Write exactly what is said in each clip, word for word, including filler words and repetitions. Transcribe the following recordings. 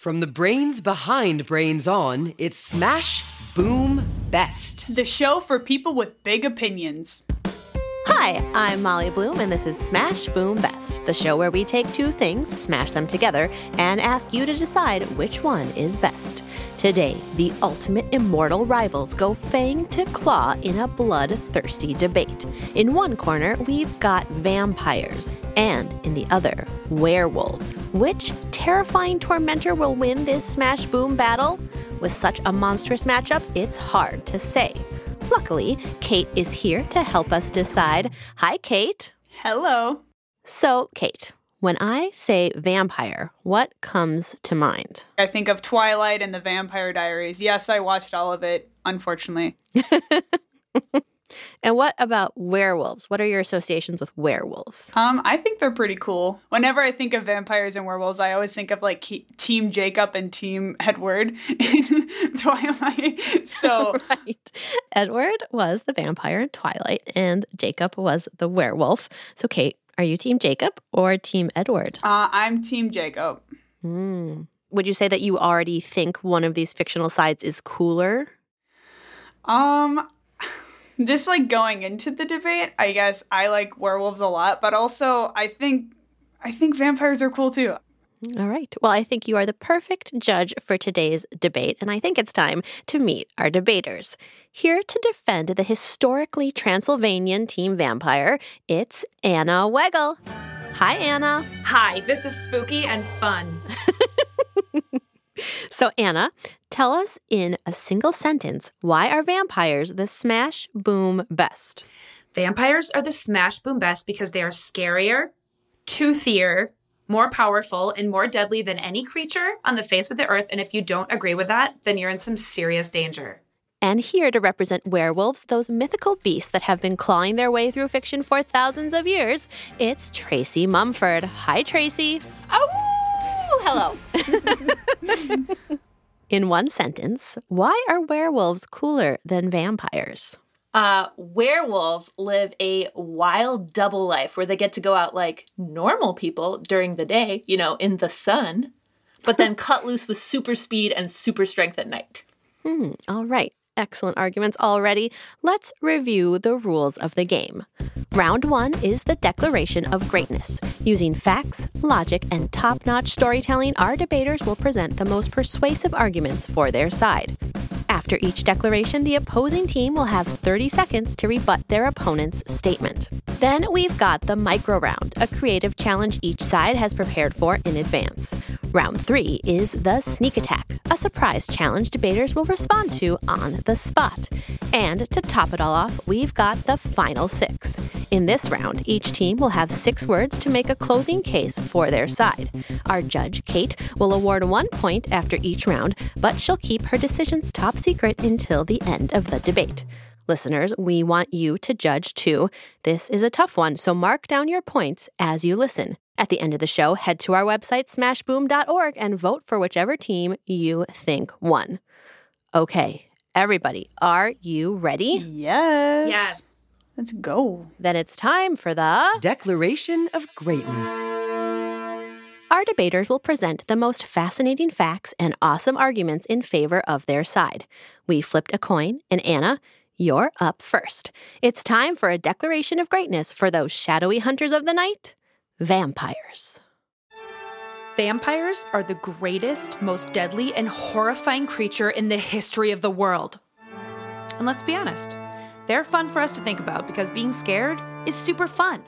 From the brains behind Brains On!, it's Smash Boom Best. The show for people with big opinions. Hi, I'm Molly Bloom, and this is Smash Boom Best, the show where we take two things, smash them together, and ask you to decide which one is best. Today, the ultimate immortal rivals go fang to claw in a bloodthirsty debate. In one corner, we've got vampires, and in the other, werewolves. Which terrifying tormentor will win this smash boom battle? With such a monstrous matchup, it's hard to say. Luckily, Kate is here to help us decide. Hi, Kate. Hello. So, Kate, when I say vampire, what comes to mind? I think of Twilight and The Vampire Diaries. Yes, I watched all of it, unfortunately. And what about werewolves? What are your associations with werewolves? Um, I think they're pretty cool. Whenever I think of vampires and werewolves, I always think of like ke- Team Jacob and Team Edward in Twilight. So right. Edward was the vampire in Twilight and Jacob was the werewolf. So Kate, are you Team Jacob or Team Edward? Uh, I'm Team Jacob. Mm. Would you say that you already think one of these fictional sides is cooler? Um... Just, like, going into the debate, I guess I like werewolves a lot, but also I think I think vampires are cool, too. All right. Well, I think you are the perfect judge for today's debate, and I think it's time to meet our debaters. Here to defend the historically Transylvanian team vampire, it's Anna Weggel. Hi, Anna. Hi. This is spooky and fun. So, Anna, tell us in a single sentence, why are vampires the smash boom best? Vampires are the smash boom best because they are scarier, toothier, more powerful, and more deadly than any creature on the face of the earth. And if you don't agree with that, then you're in some serious danger. And here to represent werewolves, those mythical beasts that have been clawing their way through fiction for thousands of years, it's Tracy Mumford. Hi, Tracy. Oh! Hello. In one sentence, why are werewolves cooler than vampires? Uh, werewolves live a wild double life where they get to go out like normal people during the day, you know, in the sun, but then cut loose with super speed and super strength at night. Hmm. All right. Excellent arguments already. Let's review the rules of the game. Round one is the declaration of greatness. Using facts, logic, and top-notch storytelling, our debaters will present the most persuasive arguments for their side. After each declaration, the opposing team will have thirty seconds to rebut their opponent's statement. Then we've got the micro round, a creative challenge each side has prepared for in advance. Round three is the sneak attack, a surprise challenge debaters will respond to on the spot. And to top it all off, we've got the final six. In this round, each team will have six words to make a closing case for their side. Our judge, Kate, will award one point after each round, but she'll keep her decisions top secret until the end of the debate. Listeners, we want you to judge too. This is a tough one, so mark down your points as you listen. At the end of the show, head to our website, smash boom dot org, and vote for whichever team you think won. Okay, everybody, are you ready? Yes. Yes. Let's go. Then it's time for the Declaration of Greatness. Our debaters will present the most fascinating facts and awesome arguments in favor of their side. We flipped a coin, and Anna, you're up first. It's time for a declaration of greatness for those shadowy hunters of the night. Vampires. Vampires are the greatest, most deadly, and horrifying creature in the history of the world. And let's be honest, they're fun for us to think about because being scared is super fun.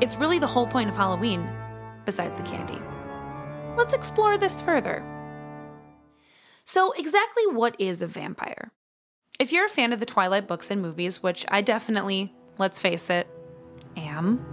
It's really the whole point of Halloween, besides the candy. Let's explore this further. So, exactly what is a vampire? If you're a fan of the Twilight books and movies, which I definitely, let's face it, am,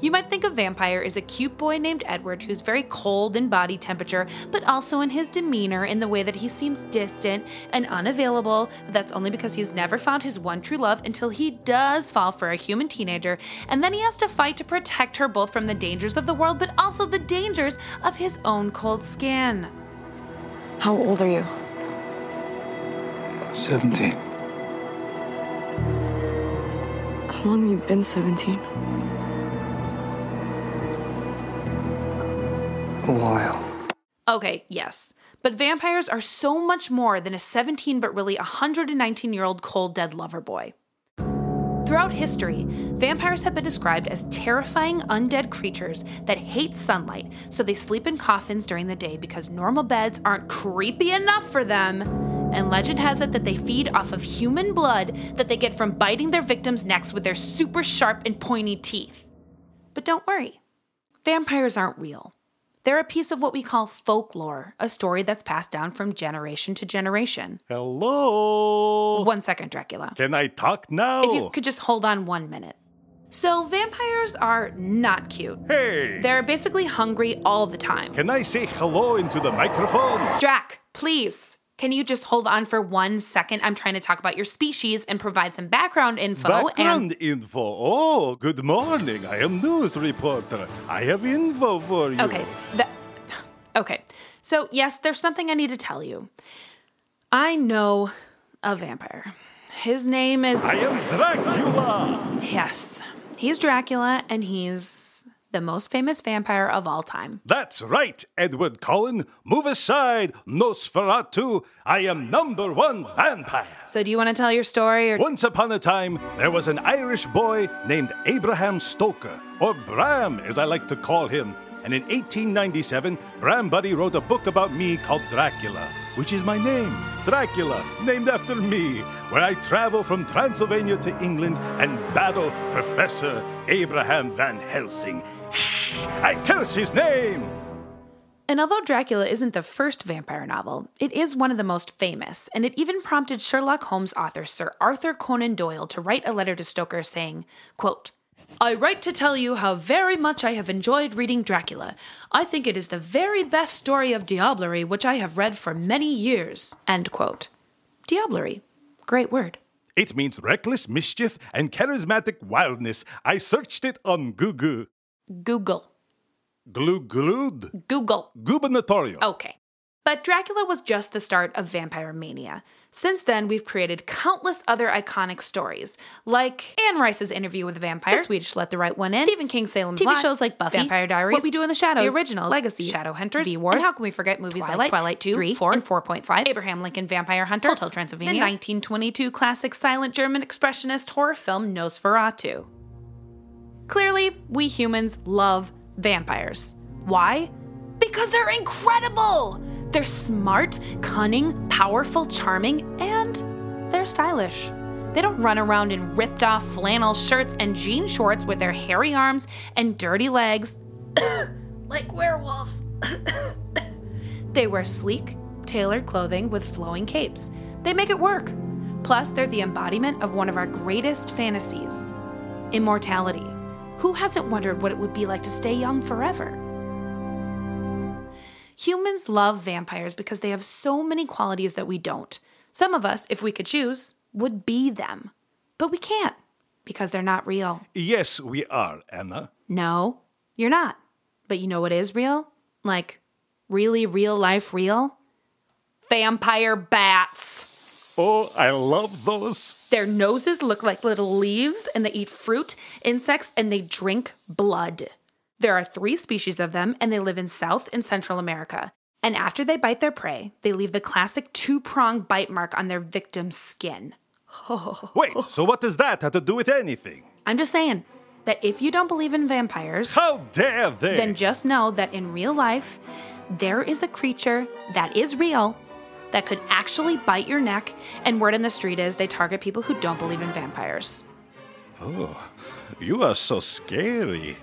you might think a vampire is a cute boy named Edward who's very cold in body temperature, but also in his demeanor, in the way that he seems distant and unavailable. That's only because he's never found his one true love until he does fall for a human teenager, and then he has to fight to protect her both from the dangers of the world, but also the dangers of his own cold skin. How old are you? seventeen. How long have you been seventeen? A while. Okay, yes. But vampires are so much more than a seventeen but really one hundred nineteen-year-old cold dead lover boy. Throughout history, vampires have been described as terrifying undead creatures that hate sunlight, so they sleep in coffins during the day because normal beds aren't creepy enough for them. And legend has it that they feed off of human blood that they get from biting their victims' necks with their super sharp and pointy teeth. But don't worry, vampires aren't real. They're a piece of what we call folklore, a story that's passed down from generation to generation. Hello? One second, Dracula. Can I talk now? If you could just hold on one minute. So vampires are not cute. Hey! They're basically hungry all the time. Can I say hello into the microphone? Drac, please. Can you just hold on for one second? I'm trying to talk about your species and provide some background info. Background and... info? Oh, good morning. I am news reporter. I have info for you. Okay. The... Okay. So, yes, there's something I need to tell you. I know a vampire. His name is... I am Dracula. Yes. He's Dracula, and he's... the most famous vampire of all time. That's right, Edward Cullen. Move aside, Nosferatu. I am number one vampire. So do you want to tell your story? Or... Once upon a time, there was an Irish boy named Abraham Stoker, or Bram, as I like to call him. And in eighteen ninety-seven, Bram Buddy wrote a book about me called Dracula, which is my name, Dracula, named after me, where I travel from Transylvania to England and battle Professor Abraham Van Helsing. I curse his name! And although Dracula isn't the first vampire novel, it is one of the most famous, and it even prompted Sherlock Holmes author Sir Arthur Conan Doyle to write a letter to Stoker saying, quote, I write to tell you how very much I have enjoyed reading Dracula. I think it is the very best story of diablerie which I have read for many years. End quote. Diablerie. Great word. It means reckless mischief and charismatic wildness. I searched it on Google. Google. Glue-glued? Google. Gubernatorial. Okay. But Dracula was just the start of vampire mania. Since then, we've created countless other iconic stories, like Anne Rice's Interview with the Vampire, the Swedish Let the Right One In, Stephen King's Salem's Lot, T V shows like Buffy, Vampire Diaries, What We Do in the Shadows, The Originals, Legacy, Shadowhunters, V-Wars, and how can we forget movies Twilight, like Twilight two, three, four, and four point five, Abraham Lincoln Vampire Hunter, Hotel Transylvania, the nineteen twenty-two classic silent German expressionist horror film Nosferatu. Clearly, we humans love vampires. Why? Because they're incredible! They're smart, cunning, powerful, charming, and they're stylish. They don't run around in ripped-off flannel shirts and jean shorts with their hairy arms and dirty legs like werewolves. They wear sleek, tailored clothing with flowing capes. They make it work. Plus, they're the embodiment of one of our greatest fantasies, immortality. Who hasn't wondered what it would be like to stay young forever? Humans love vampires because they have so many qualities that we don't. Some of us, if we could choose, would be them. But we can't, because they're not real. Yes, we are, Anna. No, you're not. But you know what is real? Like, really real life real? Vampire bats. Oh, I love those. Their noses look like little leaves, and they eat fruit, insects, and they drink blood. There are three species of them, and they live in South and Central America. And after they bite their prey, they leave the classic two-pronged bite mark on their victim's skin. Wait, so what does that have to do with anything? I'm just saying that if you don't believe in vampires... How dare they! Then just know that in real life, there is a creature that is real that could actually bite your neck, and word in the street is they target people who don't believe in vampires. Oh, you are so scary.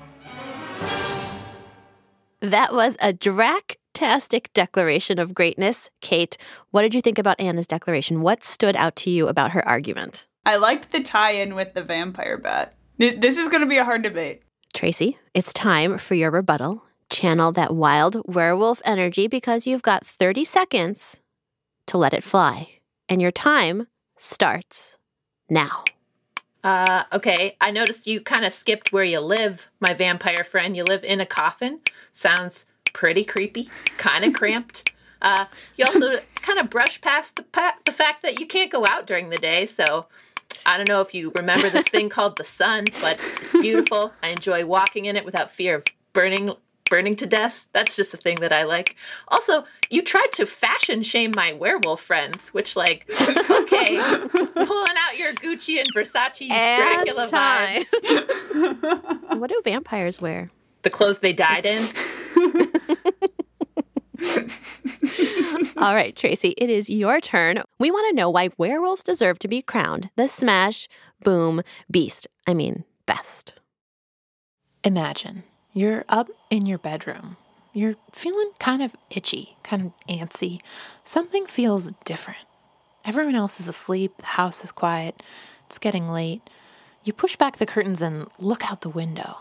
That was a Drac-tastic declaration of greatness. Kate, what did you think about Anna's declaration? What stood out to you about her argument? I liked the tie-in with the vampire bat. This is going to be a hard debate. Tracy, it's time for your rebuttal. Channel that wild werewolf energy because you've got thirty seconds to let it fly. And your time starts now. Uh, okay, I noticed you kind of skipped where you live, my vampire friend. You live in a coffin. Sounds pretty creepy, kind of cramped. Uh, you also kind of brushed past the, pa- the fact that you can't go out during the day, so I don't know if you remember this thing called the sun, but it's beautiful. I enjoy walking in it without fear of burning burning to death. That's just the thing that I like. Also, you tried to fashion shame my werewolf friends, which, like, okay, pulling out your Gucci and Versace and Dracula vibes. What do vampires wear? The clothes they died in. All right, Tracy, it is your turn. We want to know why werewolves deserve to be crowned the Smash Boom Beast. I mean, best. Imagine you're up in your bedroom. You're feeling kind of itchy, kind of antsy. Something feels different. Everyone else is asleep. The house is quiet. It's getting late. You push back the curtains and look out the window.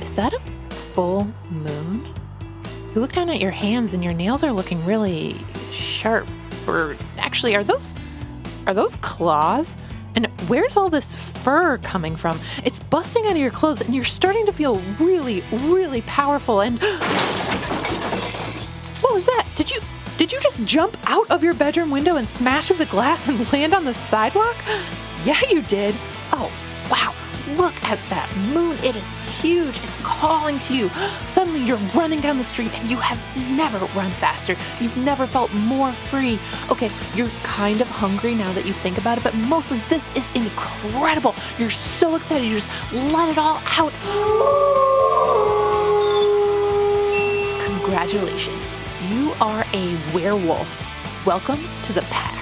Is that a full moon? You look down at your hands and your nails are looking really sharp. Or actually, are those are those claws? And where's all this fur coming from? It's busting out of your clothes and you're starting to feel really, really powerful and what was that? Did you did you just jump out of your bedroom window and smash through the glass and land on the sidewalk? Yeah, you did. Oh, wow. Look at that moon. It is huge. It's calling to you. Suddenly you're running down the street and you have never run faster. You've never felt more free. Okay, you're kind of hungry now that you think about it, but mostly this is incredible. You're so excited. You just let it all out. Congratulations. You are a werewolf. Welcome to the pack.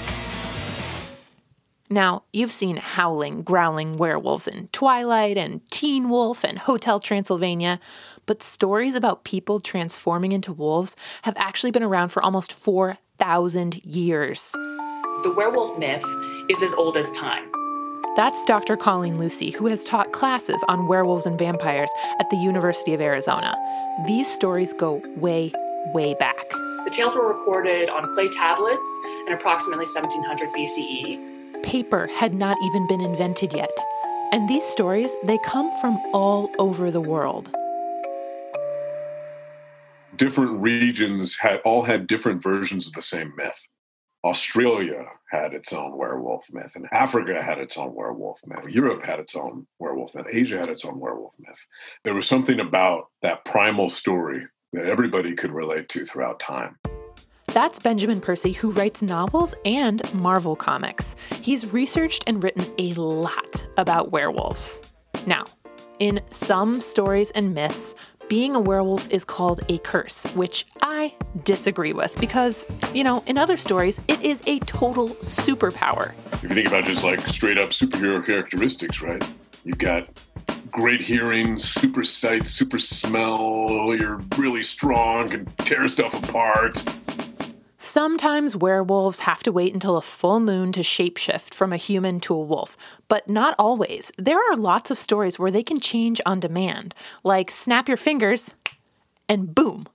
Now, you've seen howling, growling werewolves in Twilight and Teen Wolf and Hotel Transylvania, but stories about people transforming into wolves have actually been around for almost four thousand years. The werewolf myth is as old as time. That's Doctor Colleen Lucy, who has taught classes on werewolves and vampires at the University of Arizona. These stories go way, way back. The tales were recorded on clay tablets in approximately seventeen hundred B C E. Paper had not even been invented yet. And these stories, they come from all over the world. Different regions had all had different versions of the same myth. Australia had its own werewolf myth, and Africa had its own werewolf myth. Europe had its own werewolf myth. Asia had its own werewolf myth. There was something about that primal story that everybody could relate to throughout time. That's Benjamin Percy, who writes novels and Marvel comics. He's researched and written a lot about werewolves. Now, in some stories and myths, being a werewolf is called a curse, which I disagree with because, you know, in other stories, it is a total superpower. If you think about just like straight up superhero characteristics, right? You've got great hearing, super sight, super smell, you're really strong, can tear stuff apart. Sometimes werewolves have to wait until a full moon to shapeshift from a human to a wolf, but not always. There are lots of stories where they can change on demand, like snap your fingers and boom,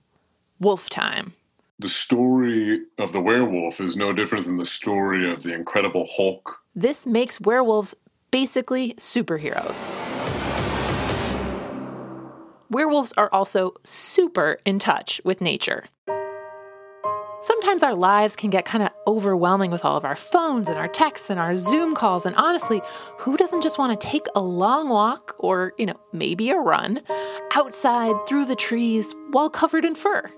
wolf time. The story of the werewolf is no different than the story of the Incredible Hulk. This makes werewolves basically superheroes. Werewolves are also super in touch with nature. Sometimes our lives can get kind of overwhelming with all of our phones and our texts and our Zoom calls. And honestly, who doesn't just want to take a long walk or, you know, maybe a run outside through the trees while covered in fur?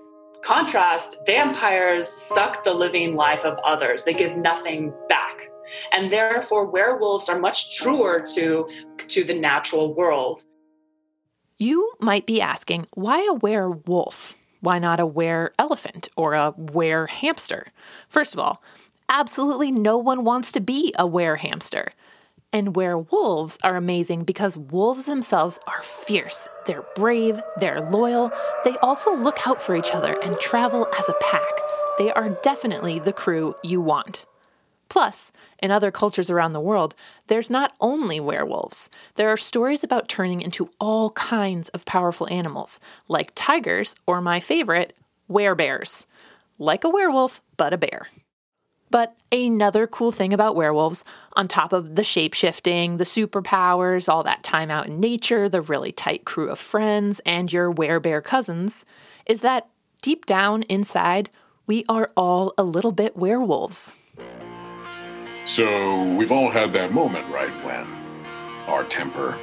Contrast, vampires suck the living life of others. They give nothing back. And therefore, werewolves are much truer to, to the natural world. You might be asking, why a werewolf? Why not a were-elephant or a were-hamster? First of all, absolutely no one wants to be a were-hamster. And werewolves are amazing because wolves themselves are fierce. They're brave. They're loyal. They also look out for each other and travel as a pack. They are definitely the crew you want. Plus, in other cultures around the world, there's not only werewolves. There are stories about turning into all kinds of powerful animals, like tigers, or my favorite, werebears. Like a werewolf, but a bear. But another cool thing about werewolves, on top of the shape-shifting, the superpowers, all that time out in nature, the really tight crew of friends, and your werebear cousins, is that deep down inside, we are all a little bit werewolves. So we've all had that moment, right, when our temper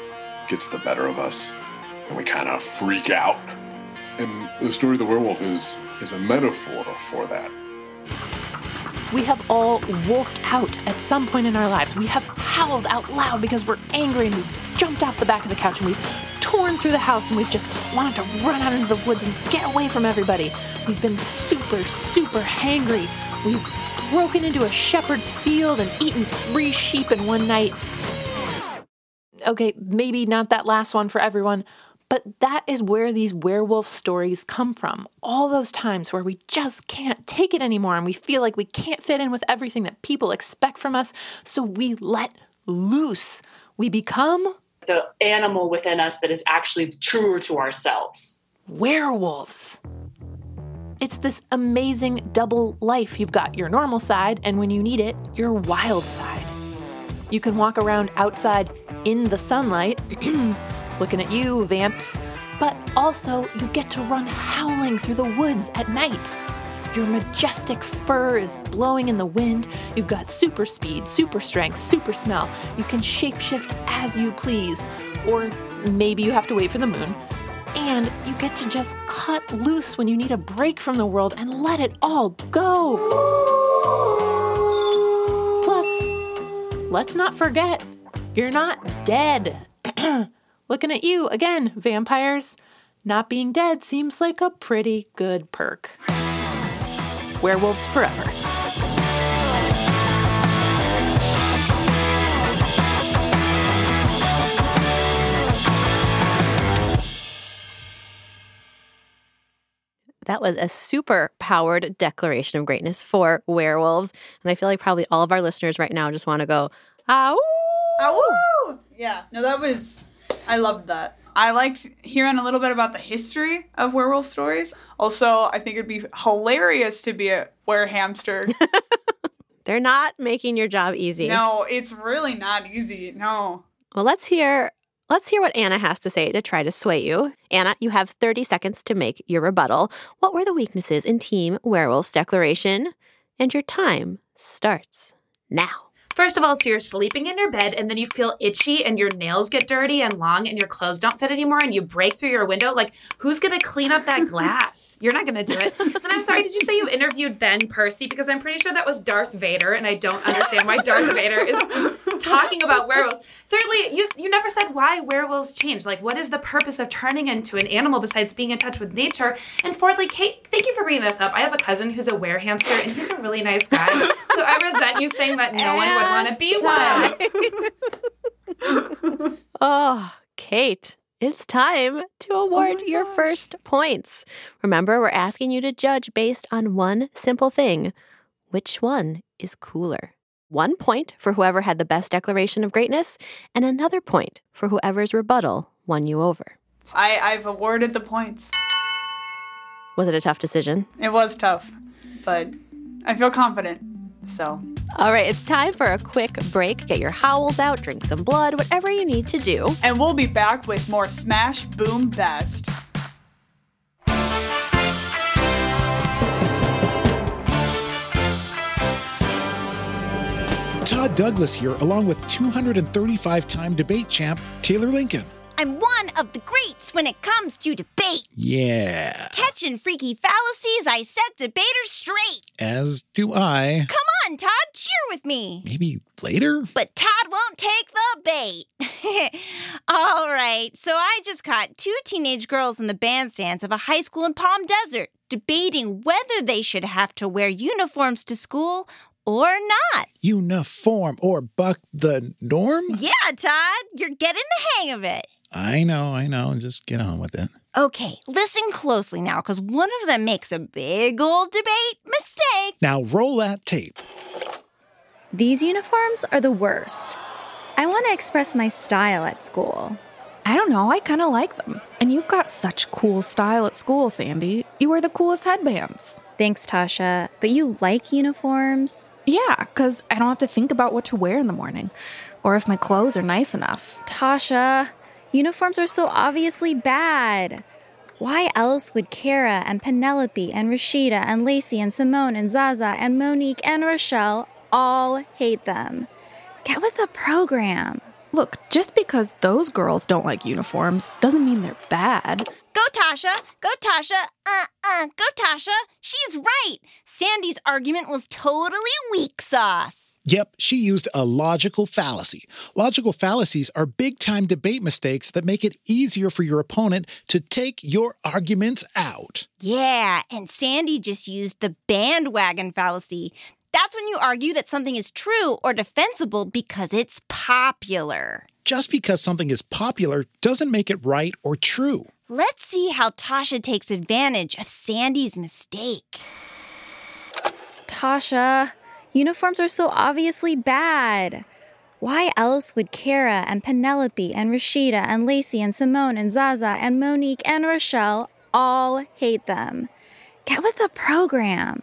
gets the better of us and we kind of freak out And the story of the werewolf is is a metaphor for that. We have all wolfed out at some point in our lives. We have howled out loud because we're angry, and we've jumped off the back of the couch, and we've torn through the house, and we've just wanted to run out into the woods and get away from everybody. We've been super, super hangry. We've broken into a shepherd's field and eaten three sheep in one night. Okay, maybe not that last one for everyone, but that is where these werewolf stories come from. All those times where we just can't take it anymore and we feel like we can't fit in with everything that people expect from us, so we let loose. We become the animal within us that is actually truer to ourselves. Werewolves. It's this amazing double life. You've got your normal side, and when you need it, your wild side. You can walk around outside in the sunlight, looking at you, vamps, but also you get to run howling through the woods at night. Your majestic fur is blowing in the wind. You've got super speed, super strength, super smell. You can shapeshift as you please, or maybe you have to wait for the moon. And you get to just cut loose when you need a break from the world and let it all go. Plus, let's not forget, you're not dead. Looking at you, again, vampires. Not being dead seems like a pretty good perk. Werewolves forever. That was a super powered declaration of greatness for werewolves. And I feel like probably all of our listeners right now just want to go, ow! Ow! Yeah, no, that was, I loved that. I liked hearing a little bit about the history of werewolf stories. Also, I think it'd be hilarious to be a werehamster. They're not making your job easy. No, it's really not easy, no. Well, let's hear... Let's hear what Anna has to say to try to sway you. Anna, you have thirty seconds to make your rebuttal. What were the weaknesses in Team Werewolf's declaration? And your time starts now. First of all, so you're sleeping in your bed, and then you feel itchy, and your nails get dirty and long, and your clothes don't fit anymore, and you break through your window. Like, who's going to clean up that glass? You're not going to do it. And I'm sorry, did you say you interviewed Ben Percy? Because I'm pretty sure that was Darth Vader, and I don't understand why Darth Vader is talking about werewolves. Thirdly, you you never said why werewolves change. Like, what is the purpose of turning into an animal besides being in touch with nature? And fourthly, Kate, thank you for bringing this up. I have a cousin who's a werehamster, and he's a really nice guy. So I resent you saying that no one would want to be one. Oh, Kate, it's time to award oh your gosh. first points. Remember, we're asking you to judge based on one simple thing. Which one is cooler? One point for whoever had the best declaration of greatness, and another point for whoever's rebuttal won you over. I, I've awarded the points. Was it a tough decision? It was tough, but I feel confident, so. All right, it's time for a quick break. Get your howls out, drink some blood, whatever you need to do. And we'll be back with more Smash Boom Best. Douglas here, along with two hundred thirty-five-time debate champ, Taylor Lincoln. I'm one of the greats when it comes to debate. Yeah. Catching freaky fallacies, I set debaters straight. As do I. Come on, Todd, cheer with me. Maybe later? But Todd won't take the bait. All right, so I just caught two teenage girls in the bandstands of a high school in Palm Desert debating whether they should have to wear uniforms to school or not. Uniform or buck the norm? Yeah, Todd, you're getting the hang of it. I know, I know. Just get on with it. Okay, listen closely now, because one of them makes a big old debate mistake. Now roll that tape. These uniforms are the worst. I want to express my style at school. I don't know, I kind of like them. And you've got such cool style at school, Sandy. You wear the coolest headbands. Thanks, Tasha. But you like uniforms? Yeah, because I don't have to think about what to wear in the morning, or if my clothes are nice enough. Tasha, uniforms are so obviously bad. Why else would Kara and Penelope and Rashida and Lacey and Simone and Zaza and Monique and Rochelle all hate them? Get with the program. Look, just because those girls don't like uniforms doesn't mean they're bad. Go, Tasha! Go, Tasha! Uh-uh! Go, Tasha! She's right! Sandy's argument was totally weak sauce. Yep, she used a logical fallacy. Logical fallacies are big-time debate mistakes that make it easier for your opponent to take your arguments out. Yeah, and Sandy just used the bandwagon fallacy. That's when you argue that something is true or defensible because it's popular. Just because something is popular doesn't make it right or true. Let's see how Tasha takes advantage of Sandy's mistake. Tasha, uniforms are so obviously bad. Why else would Kara and Penelope and Rashida and Lacey and Simone and Zaza and Monique and Rochelle all hate them? Get with the program.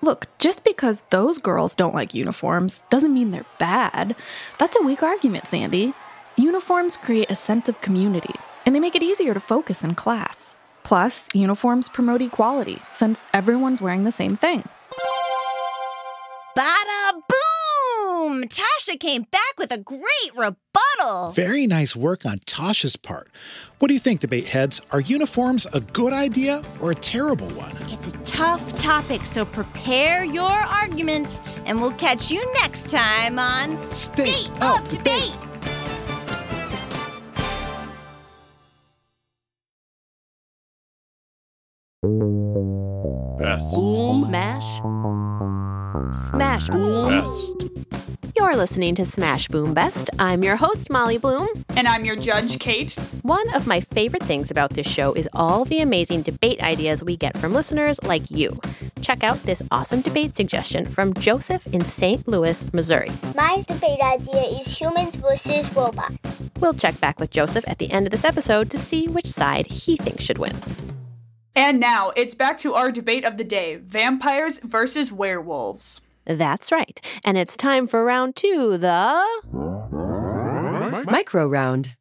Look, just because those girls don't like uniforms doesn't mean they're bad. That's a weak argument, Sandy. Uniforms create a sense of community, and they make it easier to focus in class. Plus, uniforms promote equality, since everyone's wearing the same thing. Bada boom! Tasha came back with a great rebuttal. Very nice work on Tasha's part. What do you think, debate heads? Are uniforms a good idea or a terrible one? It's a tough topic, so prepare your arguments, and we'll catch you next time on State, State of, of Debate. Debate. Best. Boom. Smash. Smash Boom Best. You're listening to Smash Boom Best. I'm your host, Molly Bloom. And I'm your judge, Kate. One of my favorite things about this show is all the amazing debate ideas we get from listeners like you. Check out this awesome debate suggestion from Joseph in Saint Louis, Missouri. My debate idea is humans versus robots. We'll check back with Joseph at the end of this episode to see which side he thinks should win. And now, it's back to our debate of the day, vampires versus werewolves. That's right. And it's time for round two, the... Micro Round.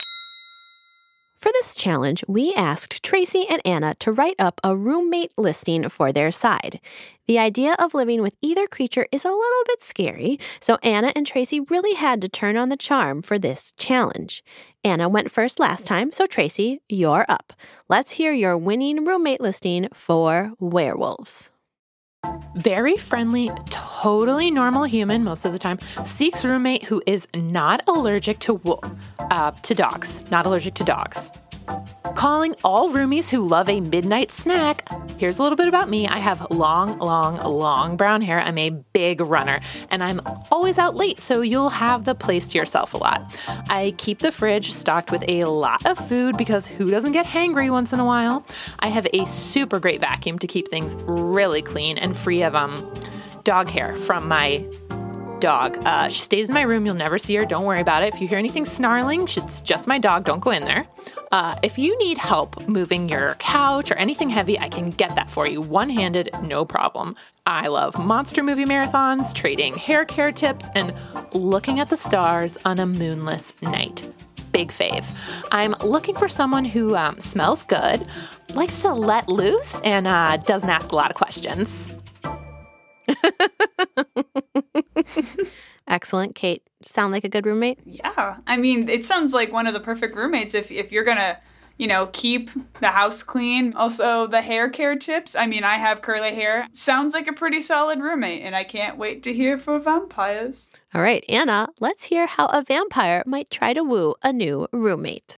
For this challenge, we asked Tracy and Anna to write up a roommate listing for their side. The idea of living with either creature is a little bit scary, so Anna and Tracy really had to turn on the charm for this challenge. Anna went first last time, so Tracy, you're up. Let's hear your winning roommate listing for werewolves. Very friendly, totally normal human most of the time, seeks roommate who is not allergic to wolf, uh, to dogs, not allergic to dogs. Calling all roomies who love a midnight snack. Here's a little bit about me. I have long, long, long brown hair. I'm a big runner, and I'm always out late, so you'll have the place to yourself a lot. I keep the fridge stocked with a lot of food because who doesn't get hangry once in a while? I have a super great vacuum to keep things really clean and free of um dog hair from my dog. Uh, she stays in my room. You'll never see her. Don't worry about it. If you hear anything snarling, it's just my dog. Don't go in there. Uh, if you need help moving your couch or anything heavy, I can get that for you. One-handed, no problem. I love monster movie marathons, trading hair care tips, and looking at the stars on a moonless night. Big fave. I'm looking for someone who um, smells good, likes to let loose, and uh, doesn't ask a lot of questions. Excellent, Kate. Sound like a good roommate? Yeah. I mean, it sounds like one of the perfect roommates if, if you're going to, you know, keep the house clean. Also, the hair care tips. I mean, I have curly hair. Sounds like a pretty solid roommate, and I can't wait to hear for vampires. All right, Anna, let's hear how a vampire might try to woo a new roommate.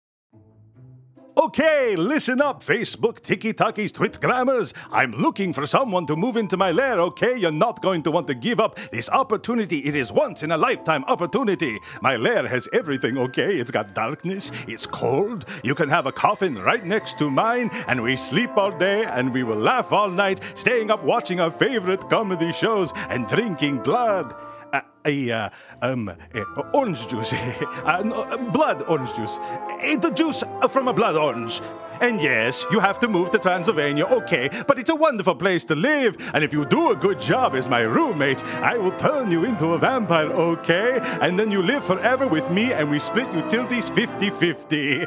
Okay, listen up, Facebook, tiki-takis, twit-grammars. I'm looking for someone to move into my lair, okay? You're not going to want to give up this opportunity. It is once-in-a-lifetime opportunity. My lair has everything, okay? It's got darkness. It's cold. You can have a coffin right next to mine, and we sleep all day, and we will laugh all night, staying up watching our favorite comedy shows and drinking blood. Uh, a, uh, um, uh, orange juice, uh, no, uh, blood orange juice, uh, the juice from a blood orange. And yes, you have to move to Transylvania, okay, but it's a wonderful place to live, and if you do a good job as my roommate, I will turn you into a vampire, okay? And then you live forever with me, and we split utilities fifty-fifty.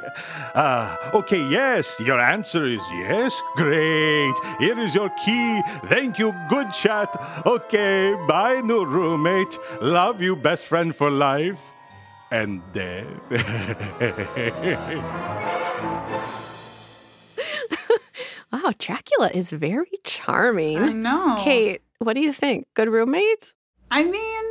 Uh, okay, yes, your answer is yes? Great. Here is your key. Thank you, good chat. Okay, bye, new roommate. Love you, best friend for life. and dead. Wow, Dracula is very charming. I know. Kate, what do you think? Good roommate? I mean,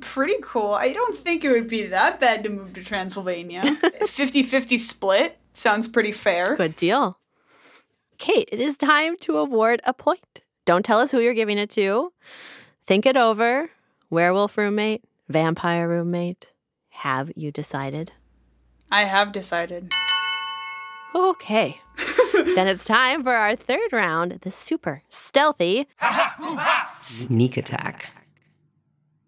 pretty cool. I don't think it would be that bad to move to Transylvania. fifty-fifty split sounds pretty fair. Good deal. Kate, it is time to award a point. Don't tell us who you're giving it to. Think it over. Werewolf roommate, vampire roommate. Have you decided? I have decided. Okay. Then it's time for our third round, the super stealthy sneak attack.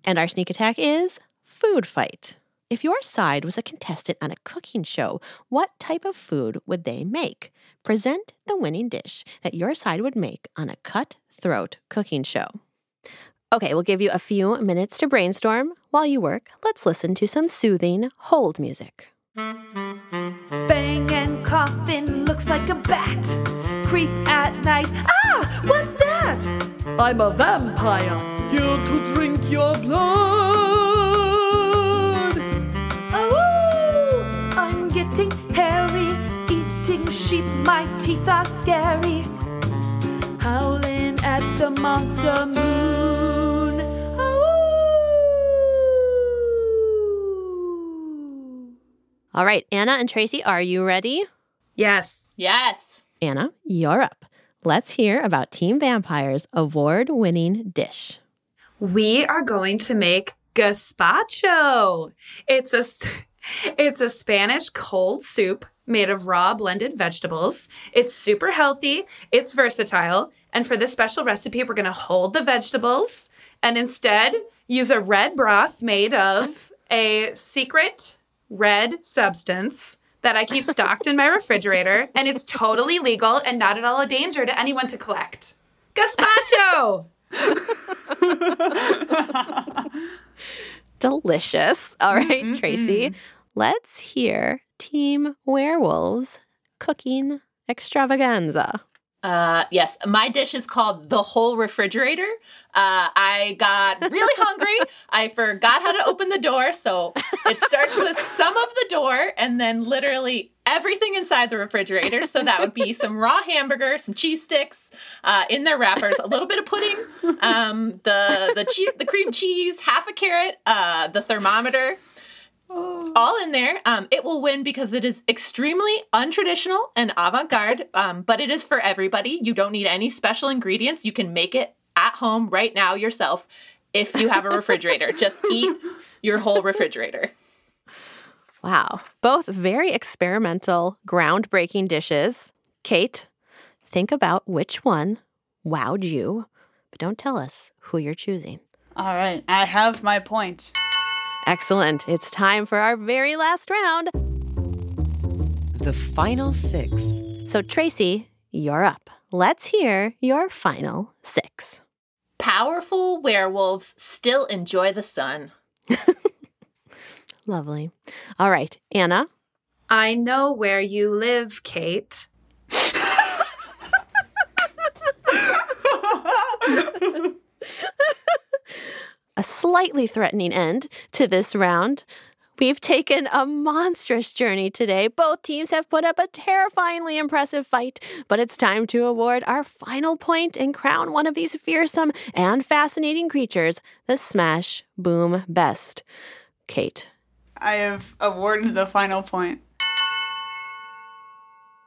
And our sneak attack is food fight. If your side was a contestant on a cooking show, what type of food would they make? Present the winning dish that your side would make on a cutthroat cooking show. Okay, we'll give you a few minutes to brainstorm. While you work, let's listen to some soothing hold music. Bang and coffin looks like a bat. Creep at night. Ah, what's that? I'm a vampire. Here to drink your blood. Oh, I'm getting hairy. Eating sheep, my teeth are scary. Howling at the monster moon. All right, Anna and Tracy, are you ready? Yes. Yes. Anna, you're up. Let's hear about Team Vampire's award-winning dish. We are going to make gazpacho. It's a, it's a Spanish cold soup made of raw blended vegetables. It's super healthy. It's versatile. And for this special recipe, we're going to hold the vegetables and instead use a red broth made of a secret red substance that I keep stocked in my refrigerator, and it's totally legal and not at all a danger to anyone to collect. Gazpacho! Delicious. All right, mm-hmm. Tracy, let's hear Team Werewolves cooking extravaganza. Uh, yes, my dish is called The Whole Refrigerator. Uh, I got really hungry. I forgot how to open the door, so it starts with some of the door and then literally everything inside the refrigerator. So that would be some raw hamburger, some cheese sticks uh, in their wrappers, a little bit of pudding, um, the the, che- the cream cheese, half a carrot, uh, the thermometer. Oh. All in there. Um, it will win because it is extremely untraditional and avant-garde, um, but it is for everybody. You don't need any special ingredients. You can make it at home right now yourself if you have a refrigerator. Just eat your whole refrigerator. Wow. Both very experimental, groundbreaking dishes. Kate, think about which one wowed you, but don't tell us who you're choosing. All right. I have my point. Excellent. It's time for our very last round. The final six. So, Tracy, you're up. Let's hear your final six. Powerful werewolves still enjoy the sun. Lovely. All right, Anna. I know where you live, Kate. A slightly threatening end to this round. We've taken a monstrous journey today. Both teams have put up a terrifyingly impressive fight, but it's time to award our final point and crown one of these fearsome and fascinating creatures, the Smash Boom Best. Kate. I have awarded the final point.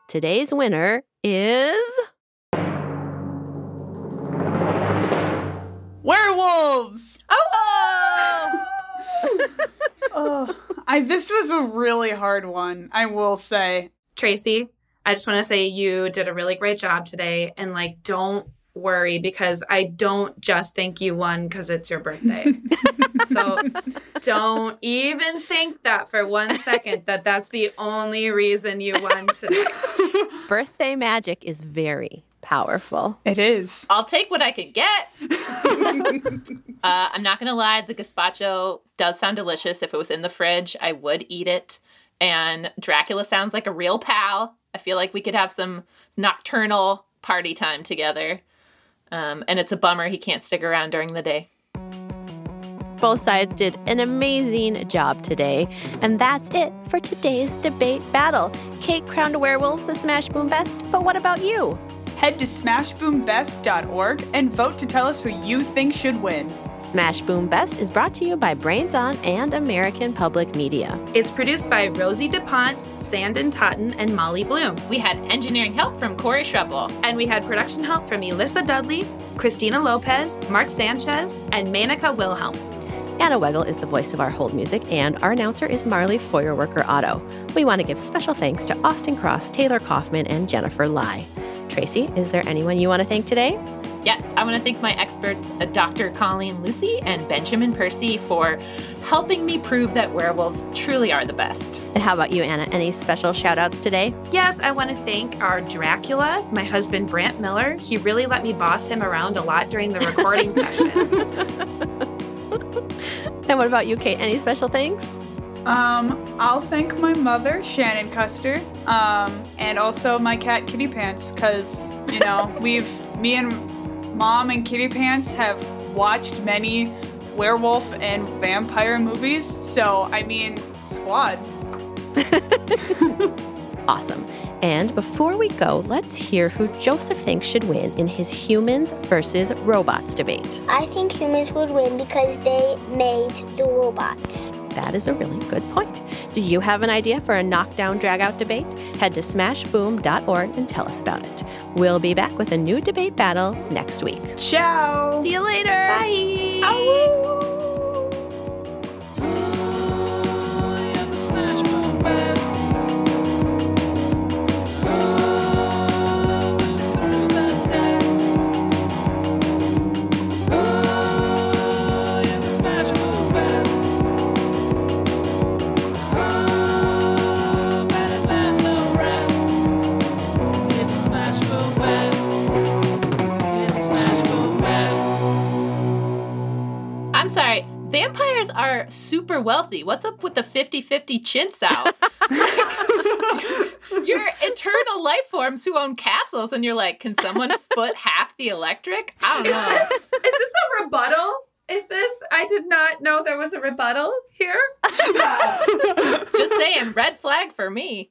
Today's winner is... werewolves! Oh! oh, I, this was a really hard one, I will say. Tracy, I just want to say you did a really great job today. And, like, don't worry, because I don't just think you won because it's your birthday. So don't even think that for one second that that's the only reason you won today. Birthday magic is very powerful. It is. I'll take what I can get. uh, I'm not going to lie. The gazpacho does sound delicious. If it was in the fridge, I would eat it. And Dracula sounds like a real pal. I feel like we could have some nocturnal party time together. Um, and it's a bummer he can't stick around during the day. both sides did an amazing job today. And that's it for today's debate battle. Kate crowned werewolves the Smash Boom Best, but what about you? Head to smash boom best dot org and vote to tell us who you think should win. Smash Boom Best is brought to you by Brains On! And American Public Media. It's produced by Rosie DuPont, Sandon Totten, and Molly Bloom. We had engineering help from Corey Shreble. And we had production help from Elissa Dudley, Christina Lopez, Mark Sanchez, and Manika Wilhelm. Anna Weggel is the voice of our hold music, and our announcer is Marley Feuerwerker Otto. We want to give special thanks to Austin Cross, Taylor Kaufman, and Jennifer Lai. Tracy, is there anyone you want to thank today? Yes, I want to thank my experts, Doctor Colleen Lucy and Benjamin Percy, for helping me prove that werewolves truly are the best. And how about you, Anna? Any special shout-outs today? Yes, I want to thank our Dracula, my husband, Brant Miller. He really let me boss him around a lot during the recording session. And what about you, Kate? Any special thanks? Um, I'll thank my mother, Shannon Custer, um, and also my cat, Kitty Pants, because, you know, we've, me and Mom and Kitty Pants have watched many werewolf and vampire movies, so, I mean, squad. Awesome. And before we go, let's hear who Joseph thinks should win in his humans versus robots debate. I think humans would win because they made the robots. That is a really good point. Do you have an idea for a knockdown, drag-out debate? Head to smash boom dot org and tell us about it. We'll be back with a new debate battle next week. Ciao! See you later! Bye! Ow-woo. Vampires are super wealthy. What's up with the fifty-fifty chintz out? Like, you're eternal life forms who own castles, and you're like, can someone foot half the electric? I don't know. Is this, is this a rebuttal? Is this, I did not know there was a rebuttal here. Just saying, red flag for me.